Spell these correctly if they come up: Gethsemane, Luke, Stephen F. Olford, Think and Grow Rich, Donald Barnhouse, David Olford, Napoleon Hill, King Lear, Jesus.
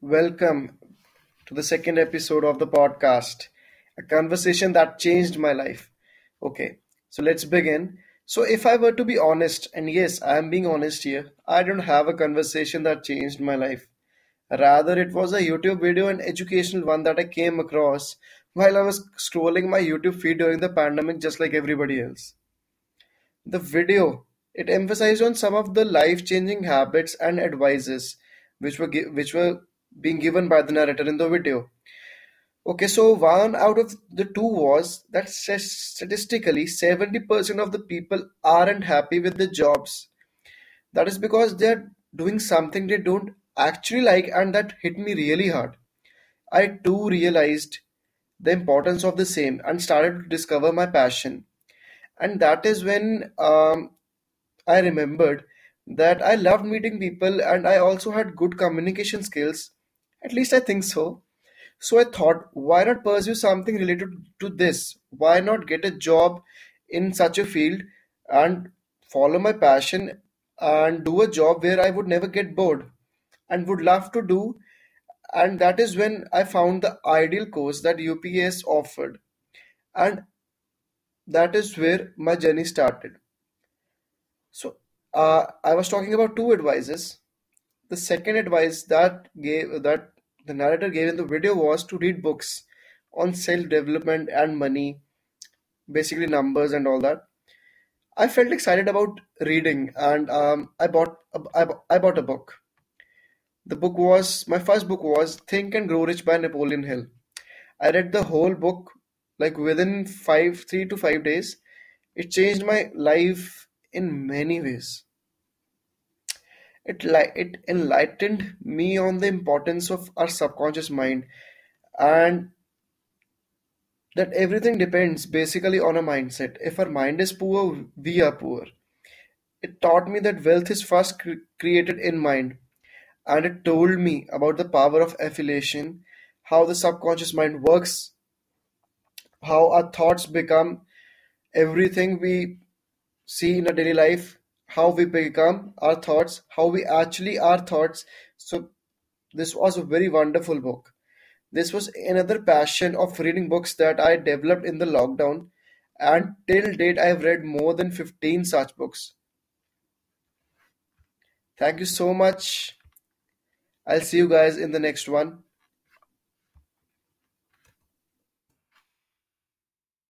Welcome to the second episode of the podcast, a conversation that changed my life. Okay, so let's begin. So if I were to be honest, and yes, I am being honest here, I don't have a conversation that changed my life. Rather, it was a YouTube video, an educational one that I came across while I was scrolling my YouTube feed during the pandemic, just like everybody else. The video, it emphasized on some of the life-changing habits and advices which were being given by the narrator in the video. Okay, so one out of the two was that statistically 70% of the people aren't happy with their jobs. That is because they're doing something they don't actually like, and that hit me really hard. I too realized the importance of the same and started to discover my passion. And that is when I remembered that I loved meeting people and I also had good communication skills. At least I think so. So I thought, why not pursue something related to this? Why not get a job in such a field and follow my passion and do a job where I would never get bored and would love to do? And that is when I found the ideal course that UPS offered. And that is where my journey started. So I was talking about two advices. The second advice that the narrator gave in the video was to read books on self-development and money, basically numbers and all that. I felt excited about reading, and I bought a book. My first book was Think and Grow Rich by Napoleon Hill. I read the whole book like within 3 to 5 days. It changed my life in many ways. It enlightened me on the importance of our subconscious mind, and that everything depends basically on our mindset. If our mind is poor, we are poor. It taught me that wealth is first created in mind. And it told me about the power of affiliation, how the subconscious mind works, how our thoughts become everything we see in our daily life, how we become our thoughts, how we actually are thoughts. So this was a very wonderful book. This was another passion of reading books that I developed in the lockdown. And till date, I have read more than 15 such books. Thank you so much. I'll see you guys in the next one.